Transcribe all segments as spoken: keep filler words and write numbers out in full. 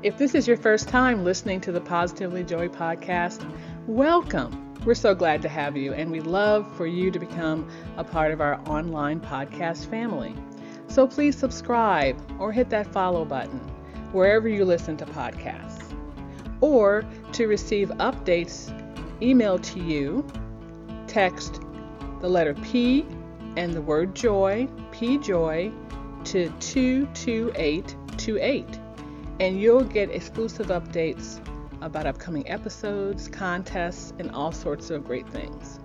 If this is your first time listening to the Positively Joy podcast, welcome. We're so glad to have you, and we love for you to become a part of our online podcast family. So please subscribe or hit that follow button wherever you listen to podcasts. Or to receive updates emailed to you, text the letter P and the word joy, P J O Y, to two two eight two eight, and you'll get exclusive updates about upcoming episodes, contests, and all sorts of great things.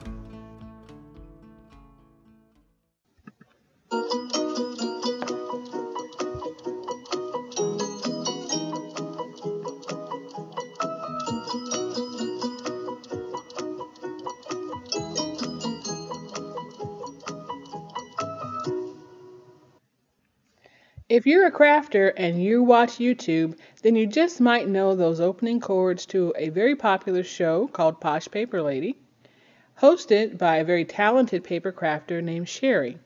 If you're a crafter and you watch YouTube, then you just might know those opening chords to a very popular show called Posh Paper Lady, hosted by a very talented paper crafter named Sherry.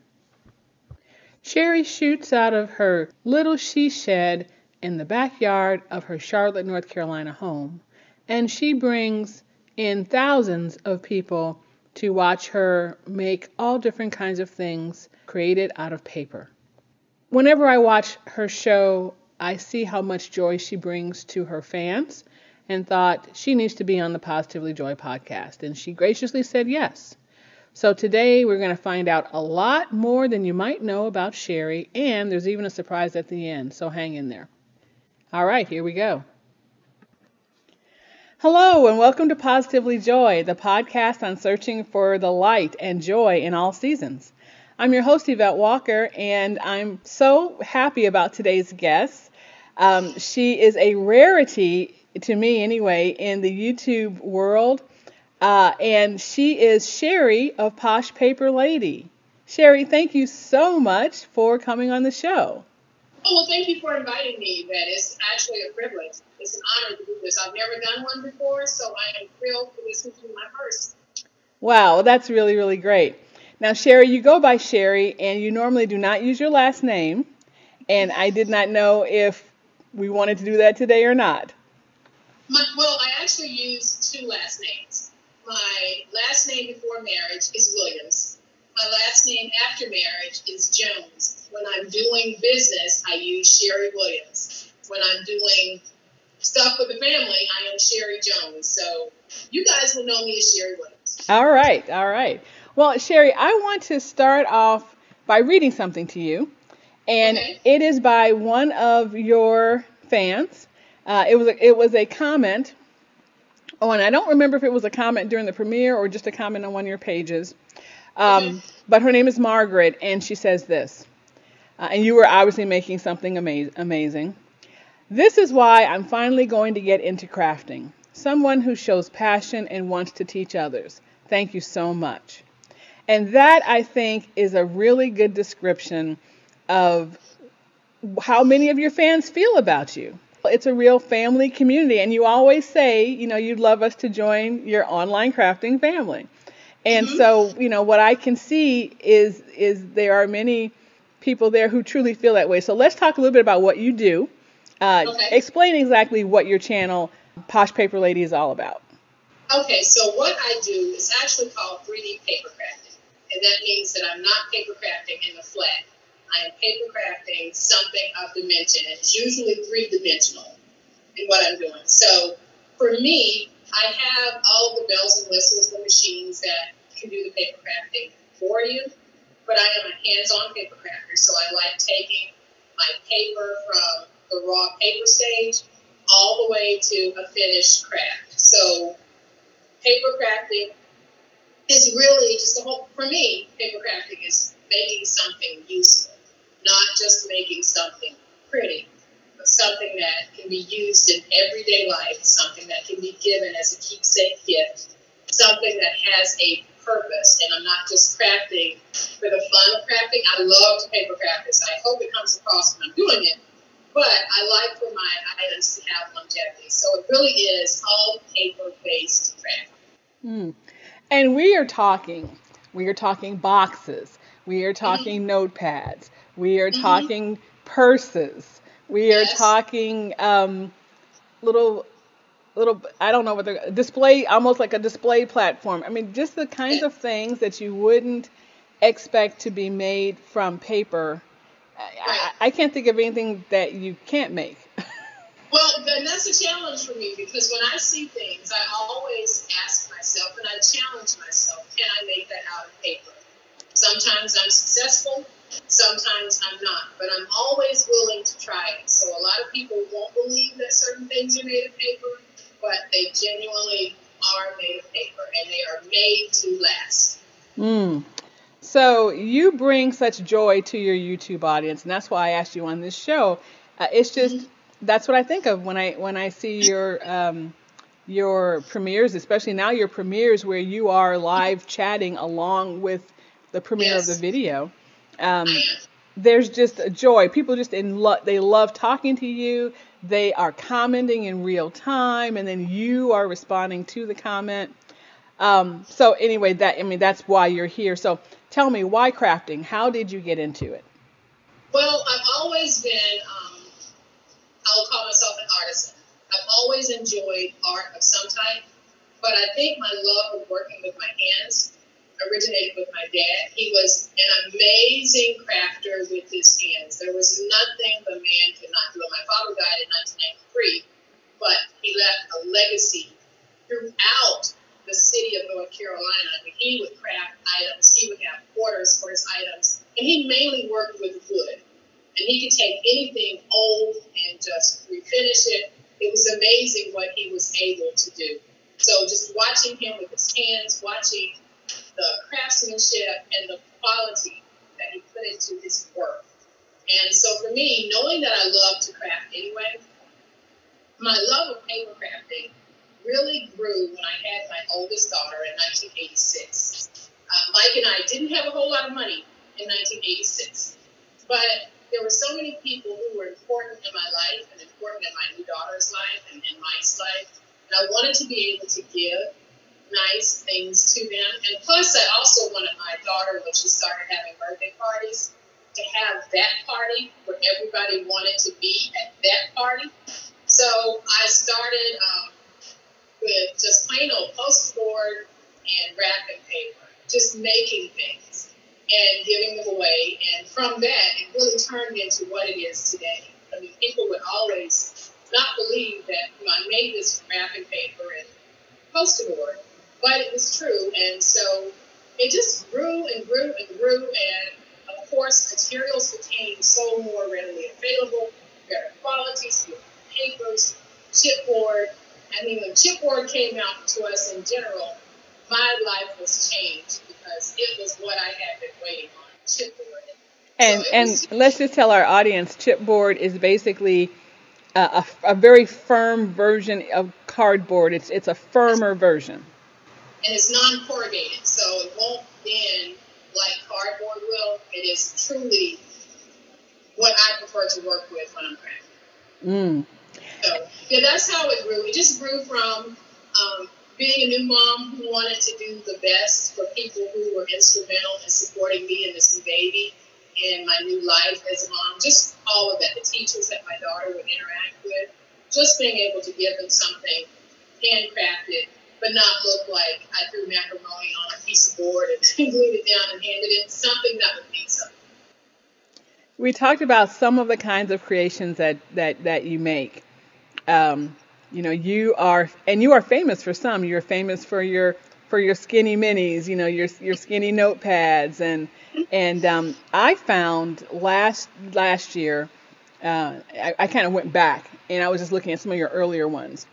Sherry shoots out of her little she shed in the backyard of her Charlotte, North Carolina home, and she brings in thousands of people to watch her make all different kinds of things created out of paper. Whenever I watch her show, I see how much joy she brings to her fans and thought she needs to be on the Positively Joy podcast, and she graciously said yes. So today we're going to find out a lot more than you might know about Sherry, and there's even a surprise at the end, so hang in there. All right, here we go. Hello, and welcome to Positively Joy, the podcast on searching for the light and joy in all seasons. I'm your host, Yvette Walker, and I'm so happy about today's guest. Um, she is a rarity, to me anyway, in the YouTube world, uh, and she is Sherry of Posh Paper Lady. Sherry, thank you so much for coming on the show. Oh, well, thank you for inviting me, Yvette. It's actually a privilege. It's an honor to do this. I've never done one before, so I am thrilled for this to be my first. Wow, that's really, really great. Now, Sherry, you go by Sherry, and you normally do not use your last name, and I did not know if we wanted to do that today or not. My, well, I actually use two last names. My last name before marriage is Williams. My last name after marriage is Jones. When I'm doing business, I use Sherry Williams. When I'm doing stuff with the family, I am Sherry Jones. So you guys will know me as Sherry Williams. All right, all right. Well, Sherry, I want to start off by reading something to you, and okay. It is by one of your fans. Uh, it was a, it was a comment on, I don't remember if it was a comment during the premiere or just a comment on one of your pages, um, okay. But her name is Margaret, and she says this, uh, and you were obviously making something ama- amazing. This is why I'm finally going to get into crafting, someone who shows passion and wants to teach others. Thank you so much. And that, I think, is a really good description of how many of your fans feel about you. It's a real family community, and you always say, you know, you'd love us to join your online crafting family. And mm-hmm. so, you know, what I can see is is there are many people there who truly feel that way. So let's talk a little bit about what you do. Uh, okay. Explain exactly what your channel, Posh Paper Lady, is all about. Okay, so what I do is actually called three D paper crafting. And that means that I'm not paper crafting in the flat. I am paper crafting something of dimension. It's usually three-dimensional in what I'm doing. So for me, I have all the bells and whistles, the machines that can do the paper crafting for you. But I am a hands-on paper crafter, so I like taking my paper from the raw paper stage all the way to a finished craft. So paper crafting is really just a whole, for me, paper crafting is making something useful, not just making something pretty, but something that can be used in everyday life, something that can be given as a keepsake gift, something that has a purpose, and I'm not just crafting for the fun of crafting. I love to paper craft this. I hope it comes across when I'm doing it, but I like for my items to have longevity, so it really is all paper-based crafting. Mm. And we are talking, we are talking boxes, we are talking mm-hmm. notepads, we are mm-hmm. talking purses, we yes. are talking um, little, little, I don't know what they're, display, almost like a display platform. I mean, just the kinds of things that you wouldn't expect to be made from paper. I, I, I can't think of anything that you can't make. Well, then that's a challenge for me, because when I see things, I always ask myself and I challenge myself, can I make that out of paper? Sometimes I'm successful, sometimes I'm not, but I'm always willing to try it. So a lot of people won't believe that certain things are made of paper, but they genuinely are made of paper, and they are made to last. Mm. So you bring such joy to your YouTube audience, and that's why I asked you on this show. Uh, it's just... Mm-hmm. That's what I think of when I when I see your um, your premieres, especially now your premieres where you are live chatting along with the premiere yes. of the video. Um, there's just a joy. People just in love. They love talking to you. They are commenting in real time, and then you are responding to the comment. Um, so anyway, that I mean that's why you're here. So tell me, why crafting? How did you get into it? Well, I've always been. Um, I'll call myself an artisan. I've always enjoyed art of some type, but I think my love of working with my hands originated with my dad. He was an amazing crafter with his hands. There was nothing the man could not do. My father died in nineteen ninety-three, but he left a legacy throughout the city of North Carolina. I mean, he would craft items. He would have orders for his items, and he mainly worked with wood. And he could take anything old and just refinish it. It was amazing what he was able to do. So just watching him with his hands, watching the craftsmanship and the quality that he put into his work. And so for me, knowing that I love to craft anyway, my love of paper crafting really grew when I had my oldest daughter in nineteen eighty-six. Uh, Mike and I didn't have a whole lot of money in nineteen eighty-six, but there were so many people who were important in my life and important in my new daughter's life and in Mike's life. And I wanted to be able to give nice things to them. And plus, I also wanted my daughter, when she started having birthday parties, to have that party where everybody wanted to be at that party. So I started um, with just plain old postboard and wrapping paper, just making things and giving them away. And from that, it really turned into what it is today. I mean, people would always not believe that, you know, I made this from wrapping paper and poster board, but it was true. And so it just grew and grew and grew. And of course, materials became so more readily available, better qualities, papers, chipboard. I mean, when chipboard came out to us in general, my life was changed because it was what I had been waiting on, chipboard. And so and was, let's just tell our audience, chipboard is basically a, a, a very firm version of cardboard. It's it's a firmer version. And it's non-corrugated, so it won't bend like cardboard will. It is truly what I prefer to work with when I'm crafting. Mm. So yeah, that's how it grew. It just grew from... Um, being a new mom who wanted to do the best for people who were instrumental in supporting me and this new baby and my new life as a mom, just all of that, the teachers that my daughter would interact with, just being able to give them something handcrafted, but not look like I threw macaroni on a piece of board and glued it down and handed it something that would mean something. We talked about some of the kinds of creations that, that, that you make. Um, You know, you are, and you are famous for some. You're famous for your for your skinny minis. You know, your your skinny notepads, and and um, I found last last year, uh, I, I kind of went back and I was just looking at some of your earlier ones,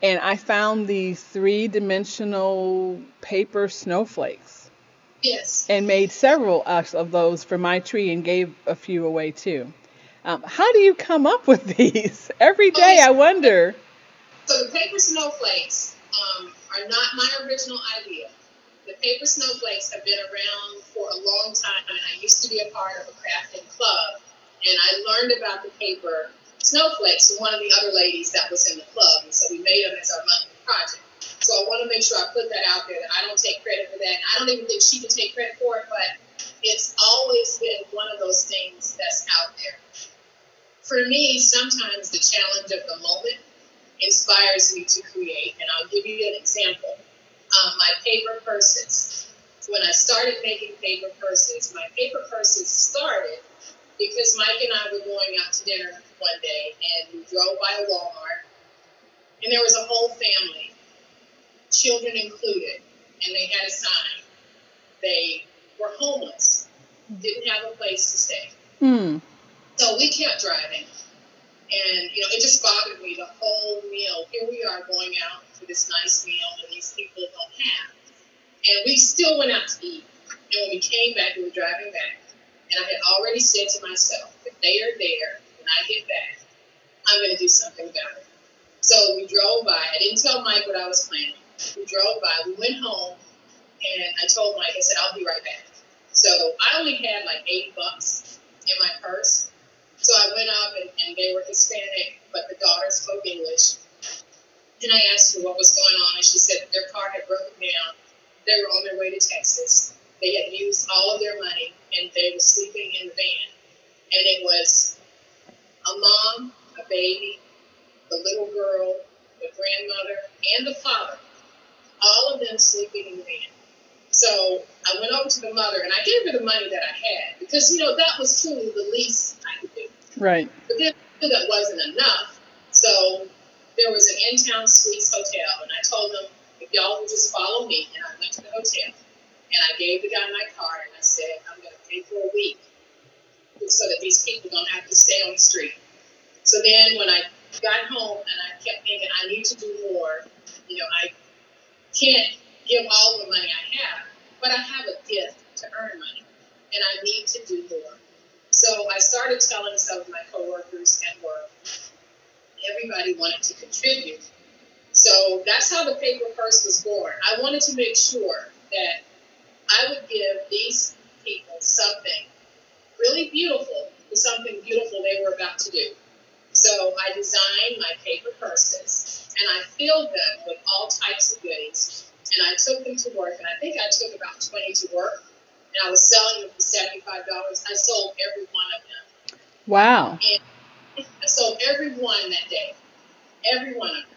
and I found these three dimensional paper snowflakes. Yes. And made several of those for my tree and gave a few away too. Um, how do you come up with these every day? I wonder. So the paper snowflakes um, are not my original idea. The paper snowflakes have been around for a long time, and I used to be a part of a crafting club, and I learned about the paper snowflakes from one of the other ladies that was in the club, and so we made them as our monthly project. So I want to make sure I put that out there, that I don't take credit for that. I don't even think she can take credit for it, but it's always been one of those things that's out there. For me, sometimes the challenge of the moment is inspires me to create. And I'll give you an example. Um, my paper purses. When I started making paper purses, my paper purses started because Mike and I were going out to dinner one day, and we drove by Walmart, and there was a whole family, children included, and they had a sign. They were homeless, didn't have a place to stay. Mm. So we kept driving, and you know, it just bothered me the whole meal. Here we are going out for this nice meal, and these people don't have. And we still went out to eat. And when we came back, we were driving back, and I had already said to myself, if they are there when I get back, I'm going to do something about it. So we drove by. I didn't tell Mike what I was planning. We drove by. We went home, and I told Mike, I said, I'll be right back. So I only had like eight bucks in my purse. So I went up, and, and they were Hispanic, but the daughter spoke English. And I asked her what was going on, and she said that their car had broken down. They were on their way to Texas. They had used all of their money, and they were sleeping in the van. And it was a mom, a baby, the little girl, the grandmother, and the father, all of them sleeping in the van. So I went over to the mother, and I gave her the money that I had, because, you know, that was truly the least I could do. Right. But then that wasn't enough. So there was an InTown Suites hotel, and I told them, y'all just follow me. And I went to the hotel, and I gave the guy my card, and I said, I'm going to pay for a week so that these people don't have to stay on the street. So then when I got home, and I kept thinking, I need to do more. You know, I can't give all the money I have, but I have a gift to earn money, and I need to do more. So I started telling some of my coworkers at work, everybody wanted to contribute. So that's how the paper purse was born. I wanted to make sure that I would give these people something really beautiful for something beautiful they were about to do. So I designed my paper purses, and I filled them with all types of goodies. And I took them to work, and I think I took about twenty to work. And I was selling them for seventy-five dollars. I sold every one of them. Wow. And I sold every one that day. Every one of them.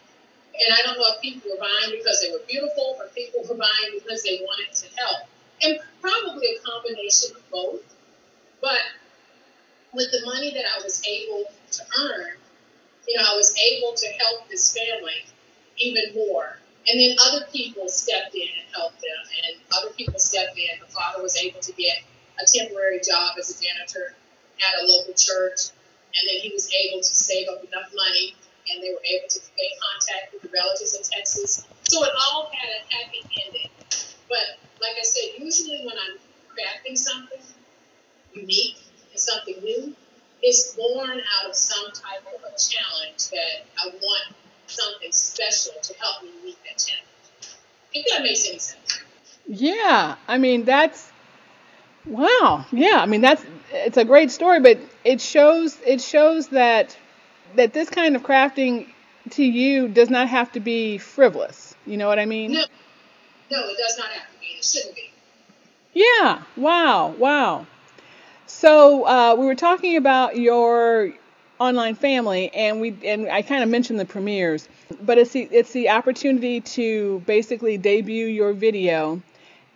And I don't know if people were buying because they were beautiful, or people were buying because they wanted to help. And probably a combination of both. But with the money that I was able to earn, you know, I was able to help this family even more. And then other people stepped in and helped them. And other people stepped in. The father was able to get a temporary job as a janitor at a local church. And then he was able to save up enough money, and they were able to make contact with the relatives in Texas. So it all had a happy ending. But like I said, usually when I'm crafting something unique and something new, it's born out of some type of a challenge that I want something special to help me meet that challenge. If that makes any sense. Yeah, I mean, that's, wow. Yeah, I mean, that's, it's a great story, but it shows, it shows that that this kind of crafting to you does not have to be frivolous. You know what I mean? No, no, it does not have to be. It shouldn't be. Yeah. Wow. Wow. So uh, we were talking about your online family, and we and I kind of mentioned the premieres, but it's the, it's the opportunity to basically debut your video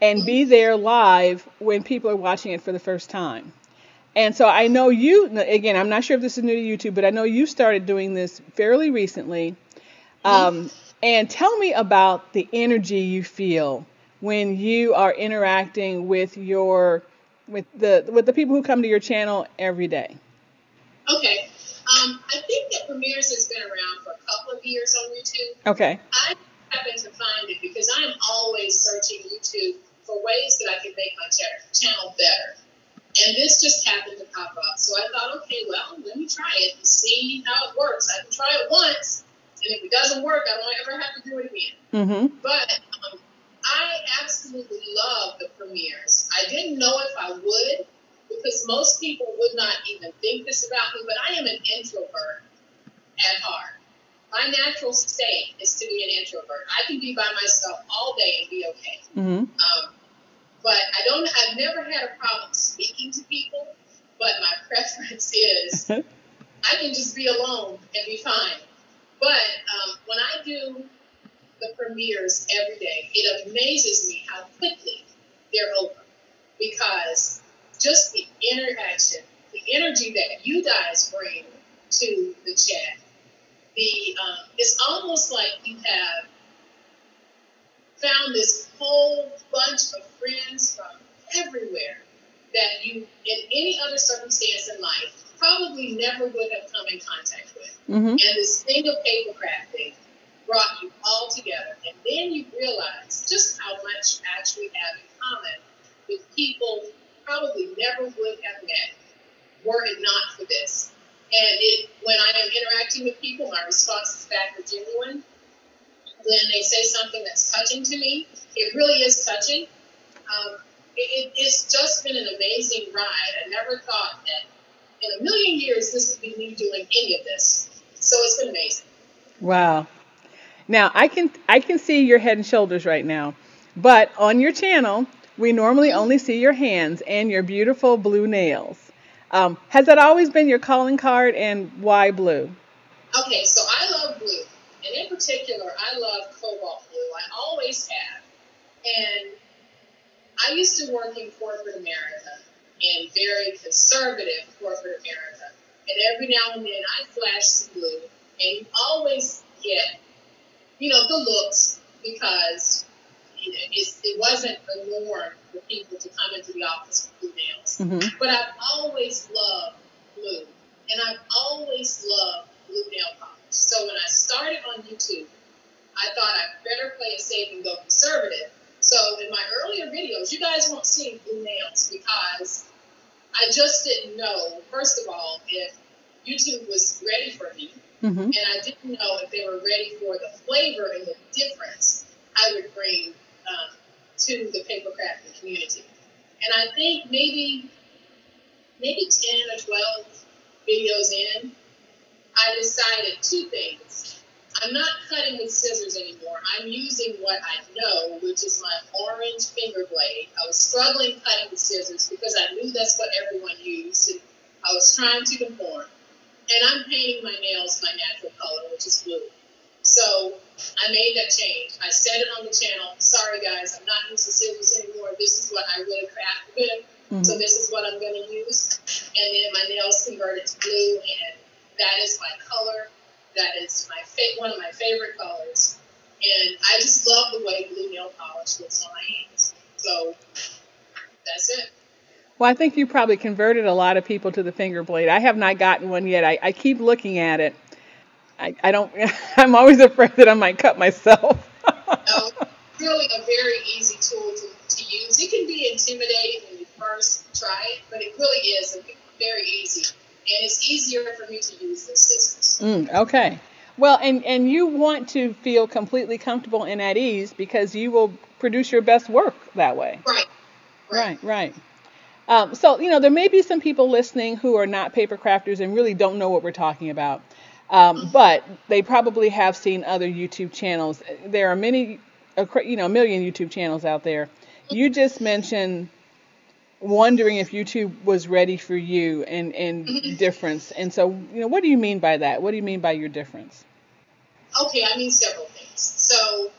and mm-hmm. be there live when people are watching it for the first time. And so I know you, again, I'm not sure if this is new to YouTube, but I know you started doing this fairly recently. Um, and tell me about the energy you feel when you are interacting with your, with the, with the people who come to your channel every day. Okay. Um, I think that premieres has been around for a couple of years on YouTube. Okay. I happen to find it because I'm always searching YouTube for ways that I can make my channel better. And this just happened to pop up. So I thought, okay, well, let me try it and see how it works. I can try it once, and if it doesn't work, I won't ever have to do it again. Mm-hmm. But um, I absolutely love the premieres. I didn't know if I would, because most people would not even think this about me, but I am an introvert at heart. My natural state is to be an introvert. I can be by myself all day and be okay. Mm-hmm. Um, But I don't, I've never had a problem speaking to people, but my preference is I can just be alone and be fine. But um, when I do the premieres every day, it amazes me how quickly they're over, because just the interaction, the energy that you guys bring to the chat, the um, it's almost like you have found this whole bunch of friends from everywhere that you, in any other circumstance in life, probably never would have come in contact with. Mm-hmm. And this single paper crafting brought you all together. And then you realize just how much you actually have in common with people probably never would have met were it not for this. And it, when I am interacting with people, my responses back are genuine. When they say something that's touching to me, it really is touching. Um, it, it's just been an amazing ride. I never thought that in a million years this would be me doing any of this. So it's been amazing. Wow. Now, I can I can see your head and shoulders right now, but on your channel, we normally only see your hands and your beautiful blue nails. Um, has that always been your calling card, and why blue? Okay, so I love blue, and in particular, I love cobalt blue. I always have, and I used to work in corporate America, in very conservative corporate America, and every now and then I flash some blue, and you always get, you know, the looks, because you know, it's, it wasn't the norm for people to come into the office with blue nails. Mm-hmm. But I've always loved blue, and I've always loved blue nail polish. So when I started on YouTube, I thought I'd better play it safe and go conservative. So in my earlier videos, you guys won't see blue nails because I just didn't know, first of all, if YouTube was ready for me, mm-hmm. and I didn't know if they were ready for the flavor and the difference I would bring um, to the paper crafting community. And I think maybe maybe ten or twelve videos in, I decided two things. I'm not cutting with scissors anymore. I'm using what I know, which is my orange finger blade. I was struggling cutting with scissors because I knew that's what everyone used, and I was trying to conform. And I'm painting my nails my natural color, which is blue. So I made that change. I said it on the channel. Sorry, guys, I'm not using scissors anymore. This is what I really crafted with. Mm-hmm. So this is what I'm going to use. And then my nails converted to blue, and that is my color. That is my fa- one of my favorite colors. And I just love the way blue nail polish looks on my hands. So that's it. Well, I think you probably converted a lot of people to the finger blade. I have not gotten one yet. I, I keep looking at it. I, I don't, I'm always afraid that I might cut myself. No, it's really a very easy tool to, to use. It can be intimidating when you first try it, but it really is very easy. And it's easier for me to use than scissors. Mm, okay. Well, and, and you want to feel completely comfortable and at ease, because you will produce your best work that way. Right. Right, right. right. Um, so, you know, there may be some people listening who are not paper crafters and really don't know what we're talking about. Um, but they probably have seen other YouTube channels. There are many, you know, a million YouTube channels out there. You just mentioned wondering if YouTube was ready for you and, and difference. And so, you know, what do you mean by that? What do you mean by your difference? Okay, I mean several things. So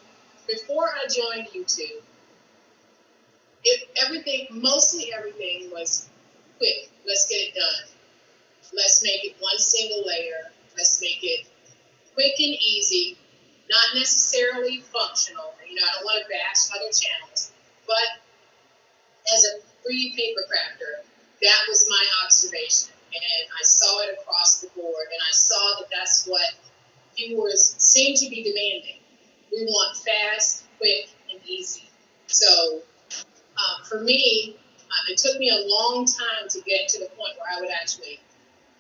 before I joined YouTube, it, everything, mostly everything was quick. Let's get it done. Let's make it one single layer. Let's make it quick and easy, not necessarily functional. You know, I don't want to bash other channels, but as a free paper crafter, that was my observation. And I saw it across the board, and I saw that that's what viewers seem to be demanding. We want fast, quick, and easy. So um, for me, uh, it took me a long time to get to the point where I would actually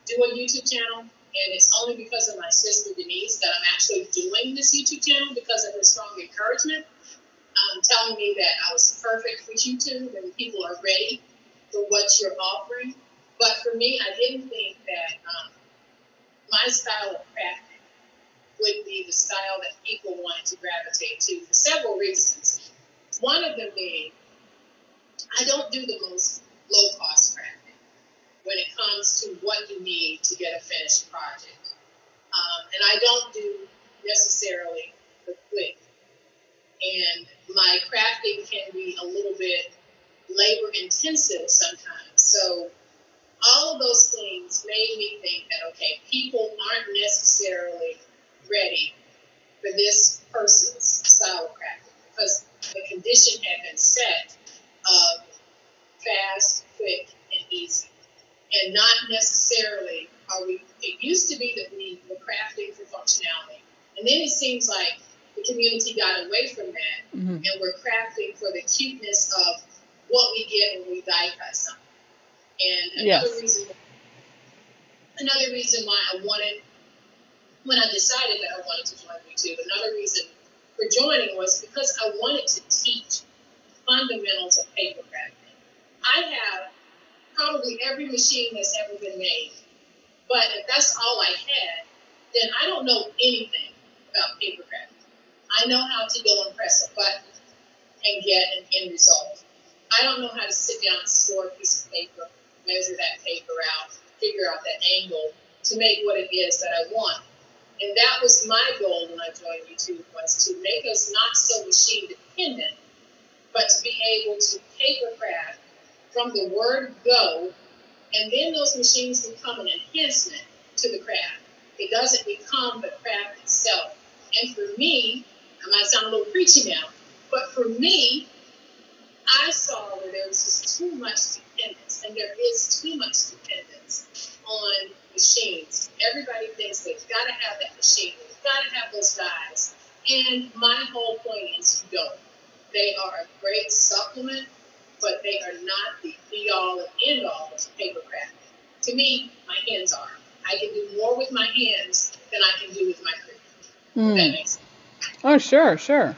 do a YouTube channel. And it's only because of my sister, Denise, that I'm actually doing this YouTube channel, because of her strong encouragement, um, telling me that I was perfect for YouTube and people are ready for what you're offering. But for me, I didn't think that um, my style of crafting would be the style that people wanted to gravitate to, for several reasons. One of them being, I don't do the most low-cost crafting when it comes to what you need to get a finished project. Um, and I don't do can be a little bit labor intensive sometimes. So all of those things made me think that, okay, people aren't necessarily ready for this person's style of practice because the condition had been set of fast, quick, and easy. And not necessarily are we, it used to be that we were crafting for functionality. And then it seems like the community got away from that, mm-hmm. and we're crafting for the cuteness of what we get when we diagnose something. And another yes. reason, another reason why I wanted, when I decided that I wanted to join YouTube, another reason for joining was because I wanted to teach fundamentals of paper crafting. I have probably every machine that's ever been made, but if that's all I had, then I don't know anything about paper crafting. I know how to go and press a button and get an end result. I don't know how to sit down and score a piece of paper, measure that paper out, figure out that angle to make what it is that I want. And that was my goal when I joined YouTube, was to make us not so machine dependent, but to be able to paper craft from the word go, and then those machines become an enhancement to the craft. It doesn't become the craft itself. And for me, I might sound a little preachy now, but for me, I saw where there was just too much dependence, and there is too much dependence on machines. Everybody thinks they've got to have that machine, they've got to have those dyes, and my whole point is you don't. They are a great supplement, but they are not the be-all and end-all of paper crafting. To me, my hands are. I can do more with my hands than I can do with my career. Mm. If that makes sense. Oh, sure, sure.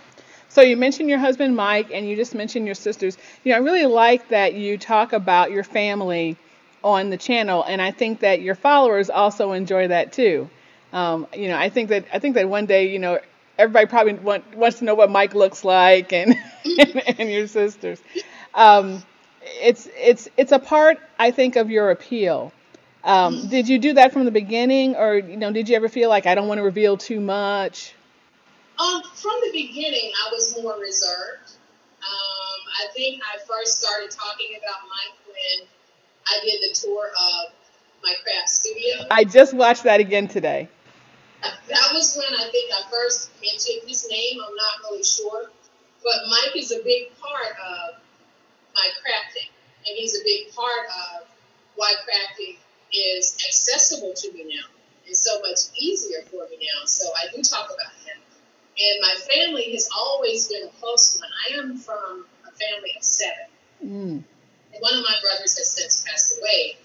So you mentioned your husband, Mike, and you just mentioned your sisters. You know, I really like that you talk about your family on the channel, and I think that your followers also enjoy that too. Um, you know, I think that I think that one day, you know, everybody probably want, wants to know what Mike looks like, and and, and your sisters. Um, it's it's it's a part, I think, of your appeal. Um, mm-hmm. Did you do that from the beginning, or you know, did you ever feel like I don't want to reveal too much? Um, from the beginning, I was more reserved. Um, I think I first started talking about Mike when I did the tour of my craft studio. I just watched that again today. That was when I think I first mentioned his name. I'm not really sure. But Mike is a big part of my crafting, and he's a big part of why crafting is accessible to me now and so much easier for me now. So I do talk about him. And my family has always been a close one. I am from a family of seven. Mm. And one of my brothers has since passed away.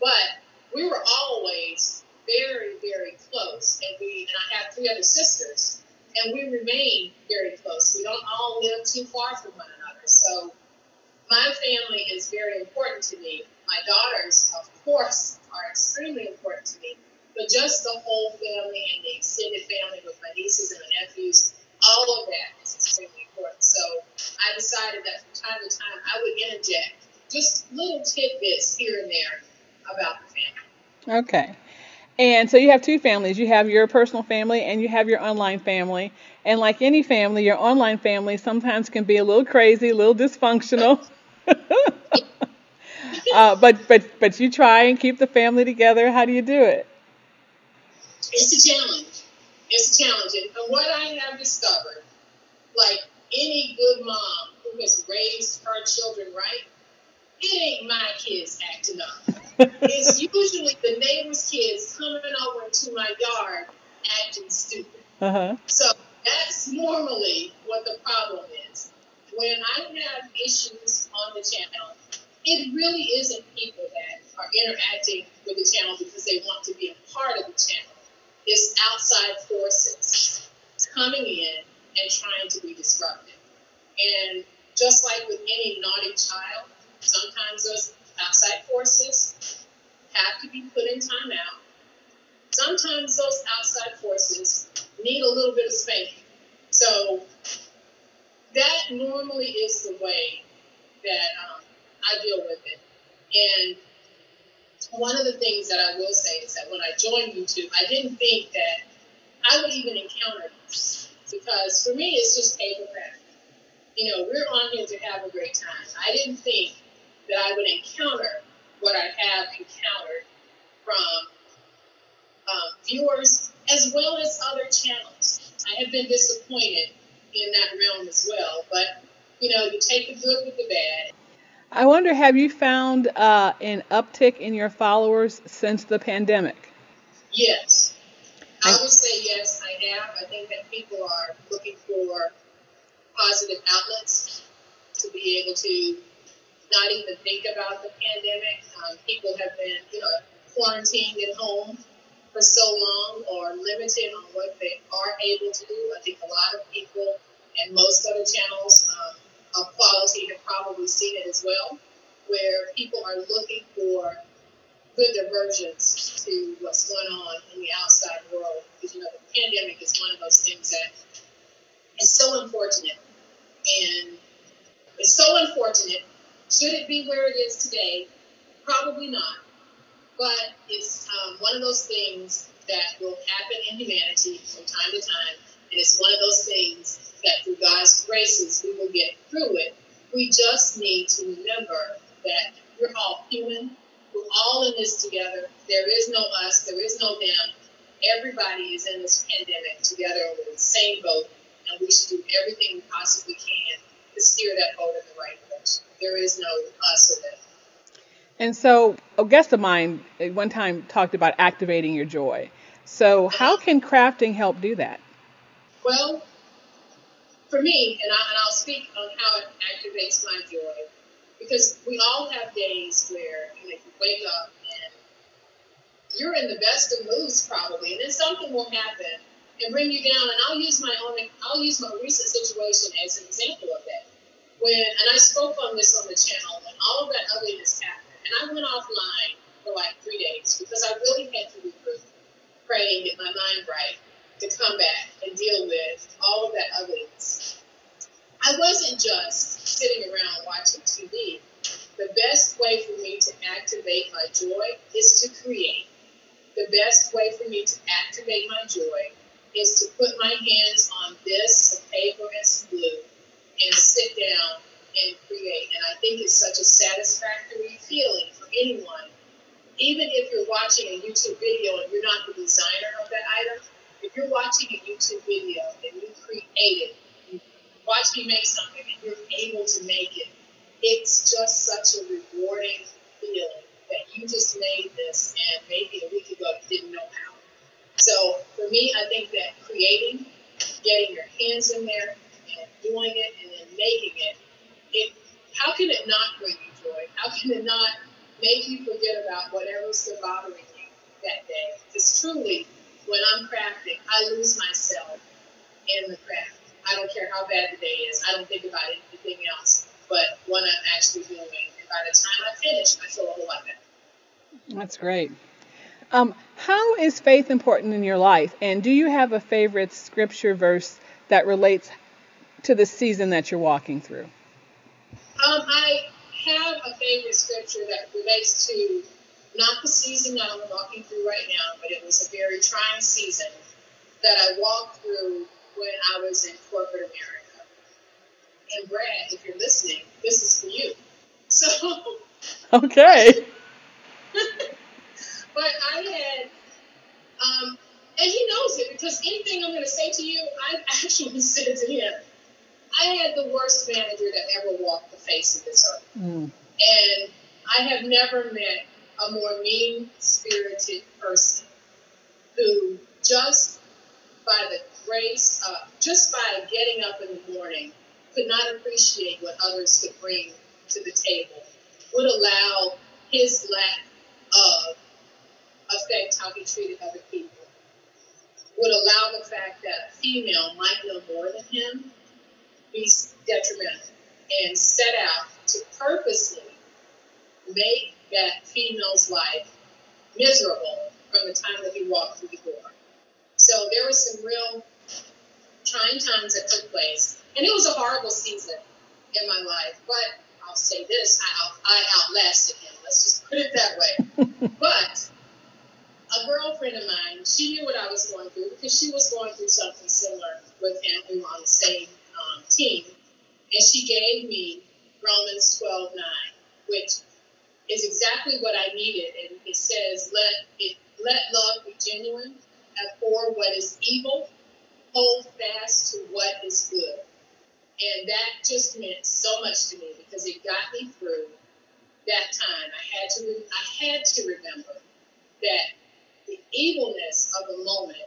But we were always very, very close. And we and I have three other sisters. And we remain very close. We don't all live too far from one another. So my family is very important to me. My daughters, of course, are extremely important to me. But just the whole family and the extended family with my nieces and my nephews, all of that is extremely important. So I decided that from time to time I would interject just little tidbits here and there about the family. Okay. And so you have two families. You have your personal family and you have your online family. And like any family, your online family sometimes can be a little crazy, a little dysfunctional. uh, but, but, but you try and keep the family together. How do you do it? It's a challenge. It's a challenge. And what I have discovered, like any good mom who has raised her children right, it ain't my kids acting up. It's usually the neighbor's kids coming over to my yard acting stupid. Uh-huh. So that's normally what the problem is. When I have issues on the channel, it really isn't people that are interacting with the channel because they want to be a part of the channel. It's outside forces coming in and trying to be disruptive. And just like with any naughty child, sometimes those outside forces have to be put in timeout. Sometimes those outside forces need a little bit of spanking. So that normally is the way that um, I deal with it. And one of the things that I will say is that when I joined YouTube, I didn't think that I would even encounter this because for me, it's just paper crafting. you know, we're on here to have a great time. I didn't think that I would encounter what I have encountered from um, viewers as well as other channels. I have been disappointed in that realm as well, but, you know, you take the good with the bad. I wonder, have you found uh, an uptick in your followers since the pandemic? Yes. I would say yes, I have. I think that people are looking for positive outlets to be able to not even think about the pandemic. Um, people have been, you know, quarantined at home for so long or limited on what they are able to do. I think a lot of people and most other channels um, of quality have probably seen it as well, where people are looking for good diversions to what's going on in the outside world. Because, you know, the pandemic is one of those things that is so unfortunate. And it's so unfortunate. Should it be where it is today? Probably not. But it's um, one of those things that will happen in humanity from time to time. And it's one of those things that through God's graces, we will get through it. We just need to remember that we're all human. We're all in this together. There is no us. There is no them. Everybody is in this pandemic together. We're in the same boat, and we should do everything we possibly can to steer that boat in the right direction. There is no us or them. And so a guest of mine at one time talked about activating your joy. So how can crafting help do that? Well, for me, and, I, and I'll speak on how it activates my joy, because we all have days where, you know, you wake up and you're in the best of moods probably, and then something will happen and bring you down. And I'll use my own, I'll use my recent situation as an example of that. When, and I spoke on this on the channel, when all of that ugliness happened, and I went offline for like three days because I really had to regroup, praying, get my mind right, to come back and deal with all of that ugliness. I wasn't just sitting around watching T V. The best way for me to activate my joy is to create. The best way for me to activate my joy is to put my hands on this, some paper and some glue, and sit down and create. And I think it's such a satisfactory feeling for anyone. Even if you're watching a YouTube video and you're not the designer of that item, if you're watching a YouTube video and you create it, watch me make something and you're able to make it, it's just such a rewarding feeling that you just made this, and maybe a week ago you didn't know how. So for me, I think that creating, getting your hands in there and doing it and then making it, it how can it not bring you joy? How can it not make you forget about whatever's bothering you that day? Because truly, when I'm crafting, I lose myself in the craft. I don't care how bad the day is. I don't think about anything else but what I'm actually doing. And by the time I finish, I feel a whole lot better. That's great. Um, how is faith important in your life? And do you have a favorite scripture verse that relates to the season that you're walking through? Um, I have a favorite scripture that relates to not the season that I'm walking through right now, but it was a very trying season that I walked through when I was in corporate America. And Brad, if you're listening, this is for you. So okay. But I had, um, and he knows it, because anything I'm going to say to you, I actually said to him. I had the worst manager that ever walked the face of this earth. Mm. And I have never met a more mean-spirited person who just by the grace, uh, just by getting up in the morning, could not appreciate what others could bring to the table, would allow his lack of affect how he treated other people, would allow the fact that a female might know more than him be detrimental, and set out to purposely make that female's life miserable from the time that he walked through the door. So there were some real trying times that took place, and it was a horrible season in my life, but I'll say this, I, out, I outlasted him, let's just put it that way. But a girlfriend of mine, she knew what I was going through, because she was going through something similar with him. We were on the same um, team, and gave me Romans twelve nine, which is exactly what I needed. And it says, let it, let love be genuine, abhor what is evil, hold fast to what is good. And that just meant so much to me because it got me through that time. I had to, I had to remember that the evilness of the moment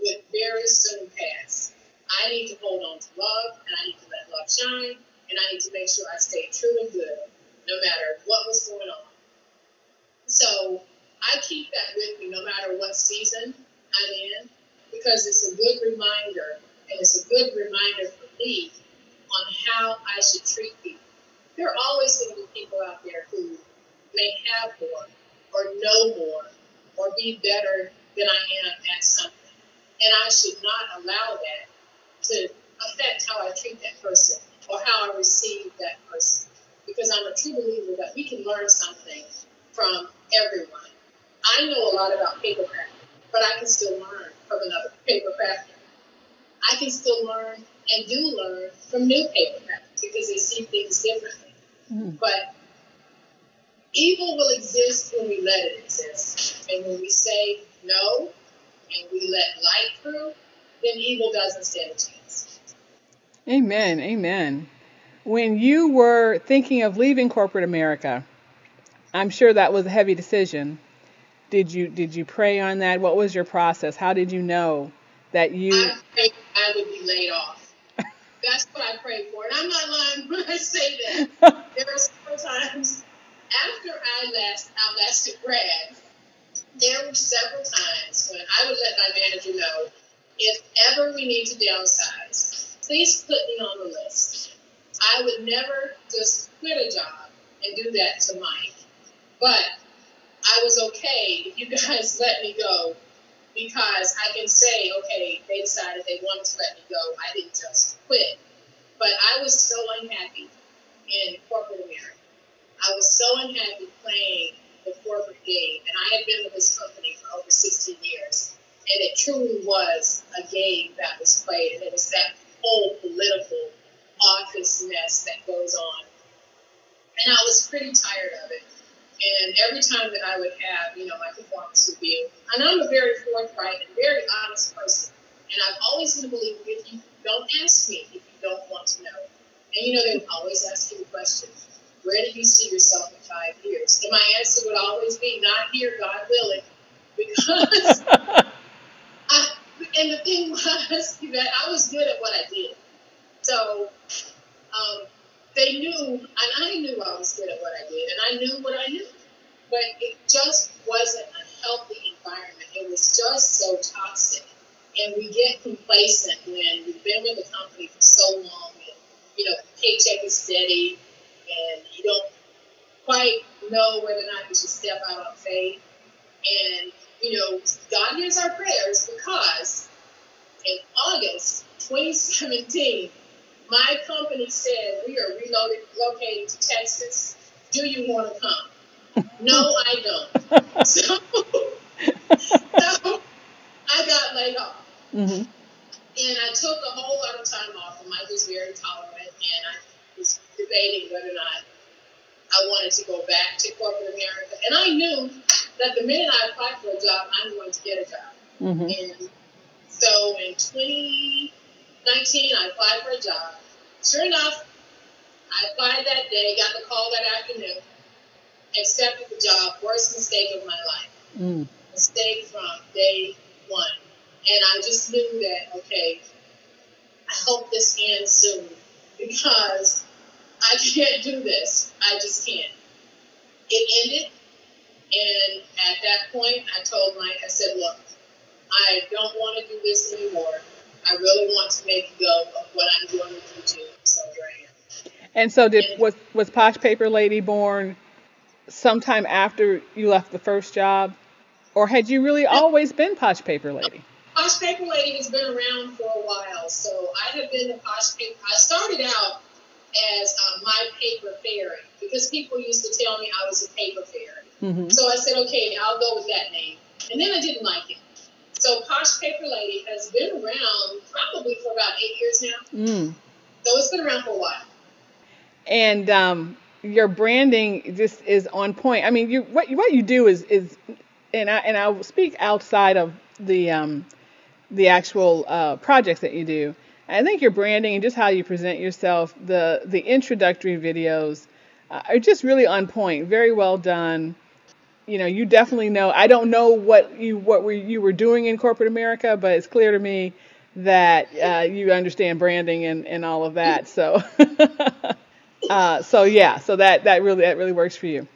would very soon pass. I need to hold on to love, and I need to let love shine, and I need to make sure I stay true and good, no matter what was going on. So I keep that with me no matter what season I'm in, because it's a good reminder, and it's a good reminder for me on how I should treat people. There are always going to be people out there who may have more, or know more, or be better than I am at something. And I should not allow that to affect how I treat that person or how I receive that person. Because I'm a true believer that we can learn something from everyone. I know a lot about paper crafting, but I can still learn from another paper crafter. I can still learn and do learn from new paper crafters because they see things differently. Mm. But evil will exist when we let it exist. And when we say no and we let light through, then evil doesn't stand a chance. Amen. Amen. When you were thinking of leaving corporate America, I'm sure that was a heavy decision. Did you did you pray on that? What was your process? How did you know that you... I prayed I would be laid off. That's what I prayed for. And I'm not lying when I say that. There were several times after I last outlasted Brad, there were several times when I would let my manager know, if ever we need to downsize, please put me on the list. I would never just quit a job and do that to Mike. But I was okay if you guys let me go, because I can say, okay, they decided they wanted to let me go. I didn't just quit. But I was so unhappy in corporate America. I was so unhappy playing the corporate game. And I had been with this company for over sixteen years. And it truly was a game that was played. And it was that whole political office mess that goes on. And I was pretty tired of it. And every time that I would have, you know, my performance review, and I'm a very forthright and very honest person. And I've always been a believer, if you don't ask me, if you don't want to know. And, you know, they would always ask you the question, where do you see yourself in five years? And my answer would always be, not here, God willing. Because... I, and the thing was that I was good at what I did. So um, they knew, and I knew I was good at what I did, and I knew what I knew. But it just wasn't a healthy environment. It was just so toxic. And we get complacent when we've been with the company for so long, and, you know, the paycheck is steady, and you don't quite know whether or not you should step out on faith. And you know, God hears our prayers, because in August twenty seventeen, my company said, we are relocating to Texas. Do you want to come? No, I don't. So, so I got laid off. Mm-hmm. And I took a whole lot of time off, and Mike was very tolerant, and I was debating whether or not I wanted to go back to corporate America. And I knew that the minute I applied for a job, I'm going to get a job. Mm-hmm. And so in twenty nineteen, I applied for a job. Sure enough, I applied that day, got the call that afternoon, accepted the job. Worst mistake of my life. Mm. Mistake from day one. And I just knew that, okay, I hope this ends soon, because I can't do this. I just can't. It ended. And at that point, I told Mike, I said, look, I don't want to do this anymore. I really want to make a go of what I'm doing with YouTube. So here I am. And so did and, was, was Posh Paper Lady born sometime after you left the first job? Or had you really always been Posh Paper Lady? Posh Paper Lady has been around for a while. So I have been the Posh Paper. I started out as uh, my paper fairy, because people used to tell me I was a paper fairy. Mm-hmm. So I said, okay, I'll go with that name. And then I didn't like it. So Posh Paper Lady has been around probably for about eight years now. Mm. So it's been around for a while. and um, your branding just is on point. I mean, you what what you do is is, and I and I will speak outside of the um, the actual uh, projects that you do. I think your branding and just how you present yourself, the the introductory videos uh, are just really on point, very well done. You know, you definitely know. I don't know what you what were you were doing in corporate America, but it's clear to me that uh, you understand branding and, and all of that. So, uh, so yeah, so that that really that really works for you.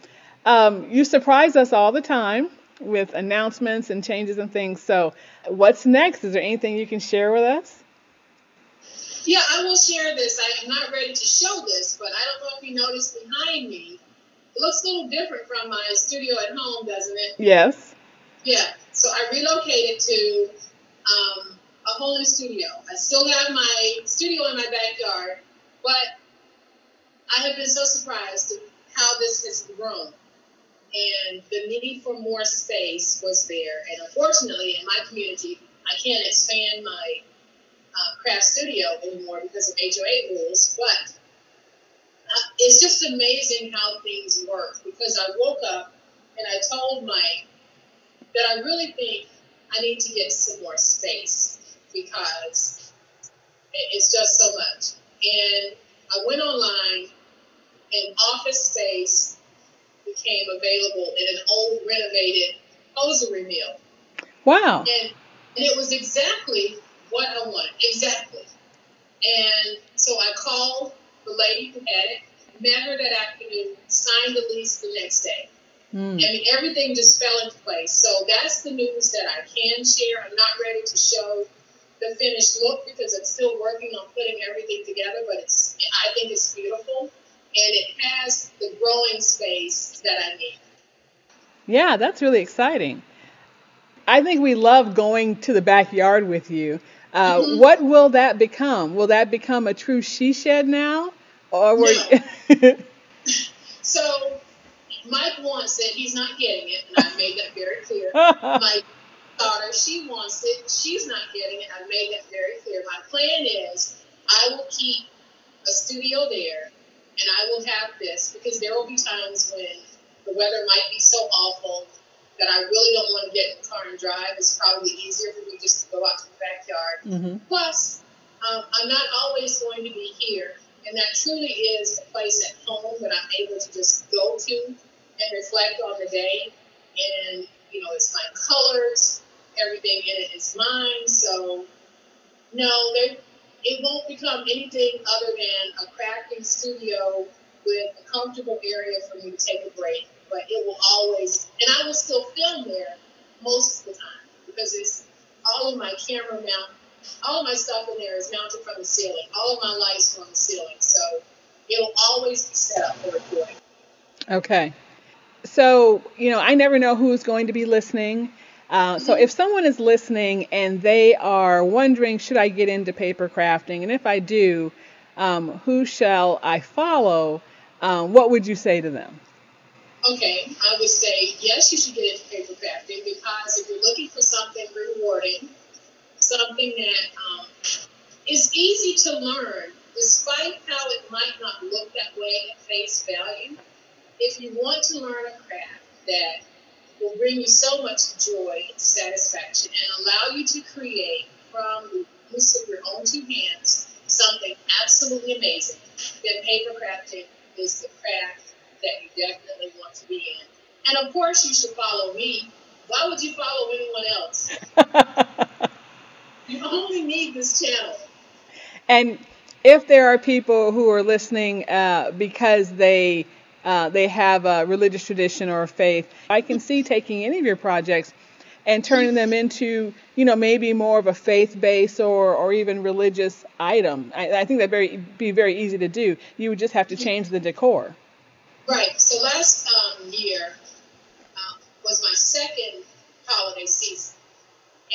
Um, you surprise us all the time with announcements and changes and things. So, what's next? Is there anything you can share with us? Yeah, I will share this. I am not ready to show this, but I don't know if you noticed behind me. It looks a little different from my studio at home, doesn't it? Yes. Yeah. So I relocated to um, a whole new studio. I still have my studio in my backyard, but I have been so surprised at how this has grown. And the need for more space was there. And unfortunately, in my community, I can't expand my uh, craft studio anymore because of H O A rules, but it's just amazing how things work, because I woke up and I told Mike that I really think I need to get some more space because it's just so much. And I went online and office space became available in an old renovated hosiery mill. Wow. And, and it was exactly what I wanted. Exactly. And so I called the lady who had it, met her that afternoon, signed the lease the next day. Mm. And everything just fell into place. So that's the news that I can share. I'm not ready to show the finished look because I'm still working on putting everything together, but it's I think it's beautiful. And it has the growing space that I need. Yeah, that's really exciting. I think we love going to the backyard with you. Uh, mm-hmm. What will that become? Will that become a true she shed now? Or were no. So Mike wants it. He's not getting it, and I made that very clear. My daughter, she wants it. She's not getting it. I made that very clear. My plan is I will keep a studio there, and I will have this, because there will be times when the weather might be so awful that I really don't want to get in the car and drive. It's probably easier for me just to go out to the backyard. Mm-hmm. Plus, um, I'm not always going to be here, and that truly is a place at home that I'm able to just go to and reflect on the day. And, you know, it's my colors, everything in it is mine. So, no, there, it won't become anything other than a crafting studio with a comfortable area for me to take a break. But it will always, and I will still film there most of the time, because it's all of my camera mount, all of my stuff in there is mounted from the ceiling. All of my lights are on the ceiling, so it will always be set up for recording. Okay. So, you know, I never know who's going to be listening. Uh, mm-hmm. So if someone is listening and they are wondering, should I get into paper crafting? And if I do, um, who shall I follow? Um, what would you say to them? Okay, I would say, yes, you should get into paper crafting, because if you're looking for something rewarding, something that um, is easy to learn, despite how it might not look that way at face value, if you want to learn a craft that will bring you so much joy and satisfaction and allow you to create from the use of your own two hands something absolutely amazing, then paper crafting is the craft that you definitely want to be in. And of course you should follow me. Why would you follow anyone else? You only need this channel. And if there are people who are listening uh, because they uh, they have a religious tradition or a faith, I can see taking any of your projects and turning them into, you know, maybe more of a faith-based or, or even religious item. I, I think that very be very easy to do. You would just have to change the decor. Right. So last um, year um, was my second holiday season,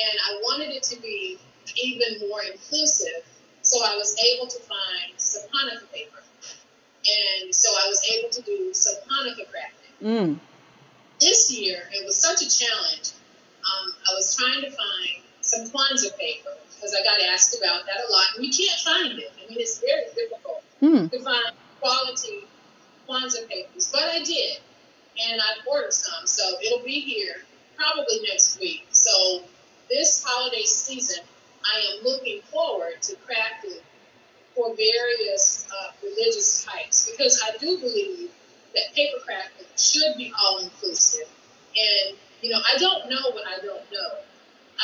and I wanted it to be even more inclusive, so I was able to find some Hanukkah paper, and so I was able to do some Hanukkah crafting. Mm. This year, it was such a challenge. Um, I was trying to find some Kwanzaa paper, because I got asked about that a lot, and you can't find it. I mean, it's very difficult mm. to find quality Kwanzaa papers, but I did, and I've ordered some, so it'll be here probably next week. So this holiday season, I am looking forward to crafting for various uh, religious types, because I do believe that paper crafting should be all-inclusive. And, you know, I don't know what I don't know.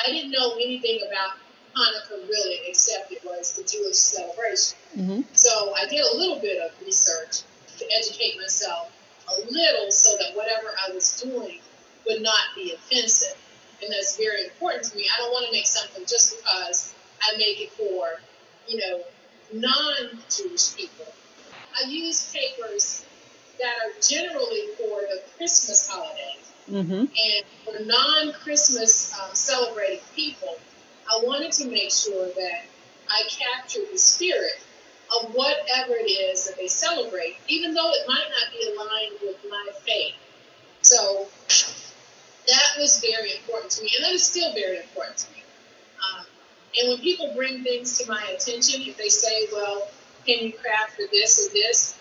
I didn't know anything about Hanukkah really, except it was the Jewish celebration. Mm-hmm. So I did a little bit of research to educate myself a little so that whatever I was doing would not be offensive. And that's very important to me. I don't want to make something just because I make it for, you know, non-Jewish people. I use papers that are generally for the Christmas holiday. Mm-hmm. And for non-Christmas um, celebrating people, I wanted to make sure that I captured the spirit of whatever it is that they celebrate, even though it might not be aligned with my faith. So that was very important to me, and that is still very important to me. Um, and when people bring things to my attention, if they say, well, can you craft for this or this,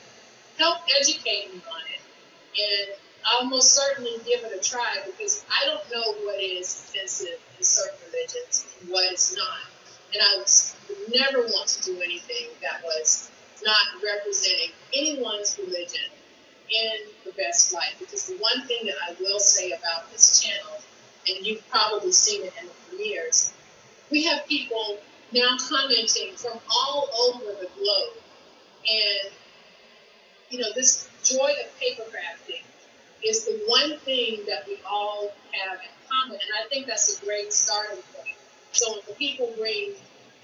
help educate me on it. And I'll most certainly give it a try, because I don't know what is offensive in certain religions and what is not. And I would never want to do anything that was not representing anyone's religion in the best light. Because the one thing that I will say about this channel, and you've probably seen it in the premieres, we have people now commenting from all over the globe. And, you know, this joy of paper crafting is the one thing that we all have in common. And I think that's a great starting point. So when people bring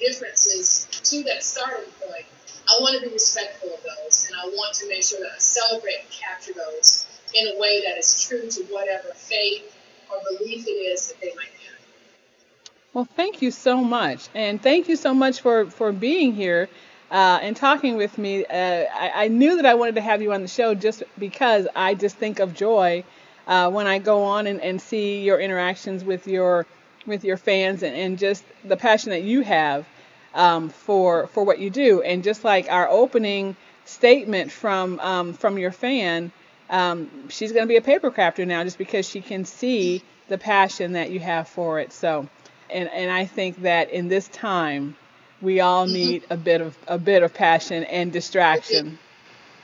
differences to that starting point, I want to be respectful of those. And I want to make sure that I celebrate and capture those in a way that is true to whatever faith or belief it is that they might have. Well, thank you so much. And thank you so much for, for being here. Uh, and talking with me, uh, I, I knew that I wanted to have you on the show just because I just think of joy uh, when I go on and, and see your interactions with your with your fans and, and just the passion that you have um, for for what you do. And just like our opening statement from um, from your fan, um, she's going to be a paper crafter now just because she can see the passion that you have for it. So, and and I think that in this time, we all need mm-hmm. a bit of a bit of passion and distraction.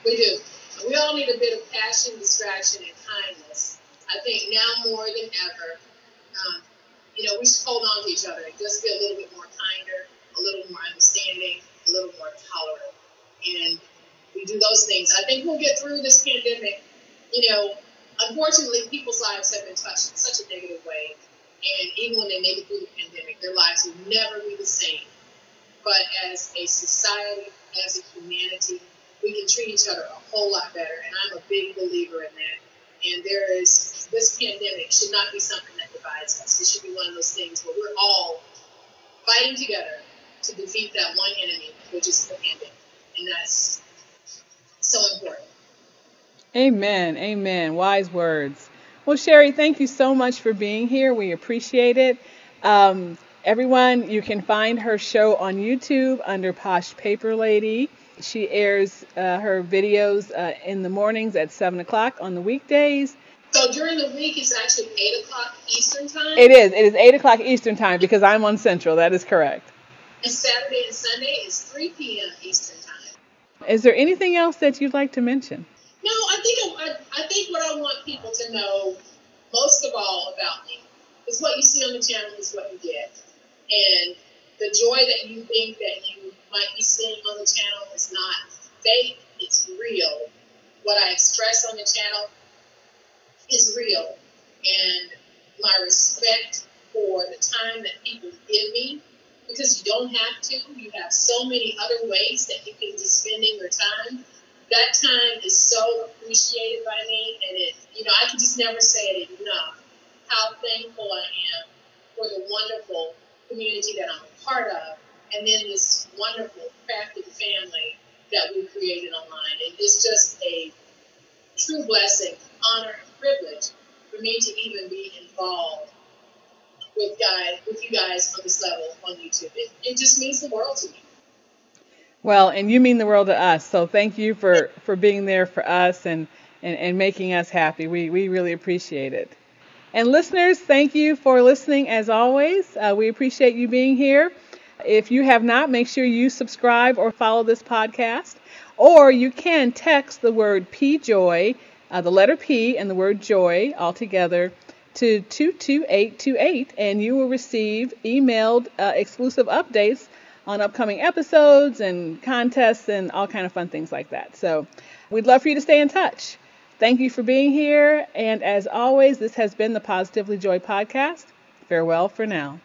We do. we do. We all need a bit of passion, distraction, and kindness. I think now more than ever, um, you know, we should hold on to each other and just be a little bit more kinder, a little more understanding, a little more tolerant. And we do those things. I think we'll get through this pandemic. You know, unfortunately, people's lives have been touched in such a negative way. And even when they make it through the pandemic, their lives will never be the same. But as a society, as a humanity, we can treat each other a whole lot better. And I'm a big believer in that. And there is, this pandemic should not be something that divides us. It should be one of those things where we're all fighting together to defeat that one enemy, which is the pandemic. And that's so important. Amen. Amen. Wise words. Well, Sherry, thank you so much for being here. We appreciate it. Um, Everyone, you can find her show on YouTube under Posh Paper Lady. She airs uh, her videos uh, in the mornings at seven o'clock on the weekdays. So during the week, it's actually eight o'clock Eastern time? It is. It is eight o'clock Eastern time because I'm on Central. That is correct. And Saturday and Sunday is three p.m. Eastern time. Is there anything else that you'd like to mention? No, I think, I, I think what I want people to know most of all about me is what you see on the channel is what you get. And the joy that you think that you might be seeing on the channel is not fake, it's real. What I express on the channel is real. And my respect for the time that people give me, because you don't have to, you have so many other ways that you can be spending your time. That time is so appreciated by me, and it, you know, I can just never say it enough, how thankful I am for the wonderful community that I'm a part of, and then this wonderful crafted family that we created online. And it's just a true blessing, honor, and privilege for me to even be involved with guys, with you guys on this level on YouTube. It, it just means the world to me. Well, and you mean the world to us. So thank you for, for being there for us and, and, and making us happy. We, we really appreciate it. And listeners, thank you for listening as always. Uh, we appreciate you being here. If you have not, make sure you subscribe or follow this podcast. Or you can text the word P-Joy, uh, the letter P and the word joy all together to two two eight two eight, and you will receive emailed uh, exclusive updates on upcoming episodes and contests and all kind of fun things like that. So we'd love for you to stay in touch. Thank you for being here. And as always, this has been the Positively Joy podcast. Farewell for now.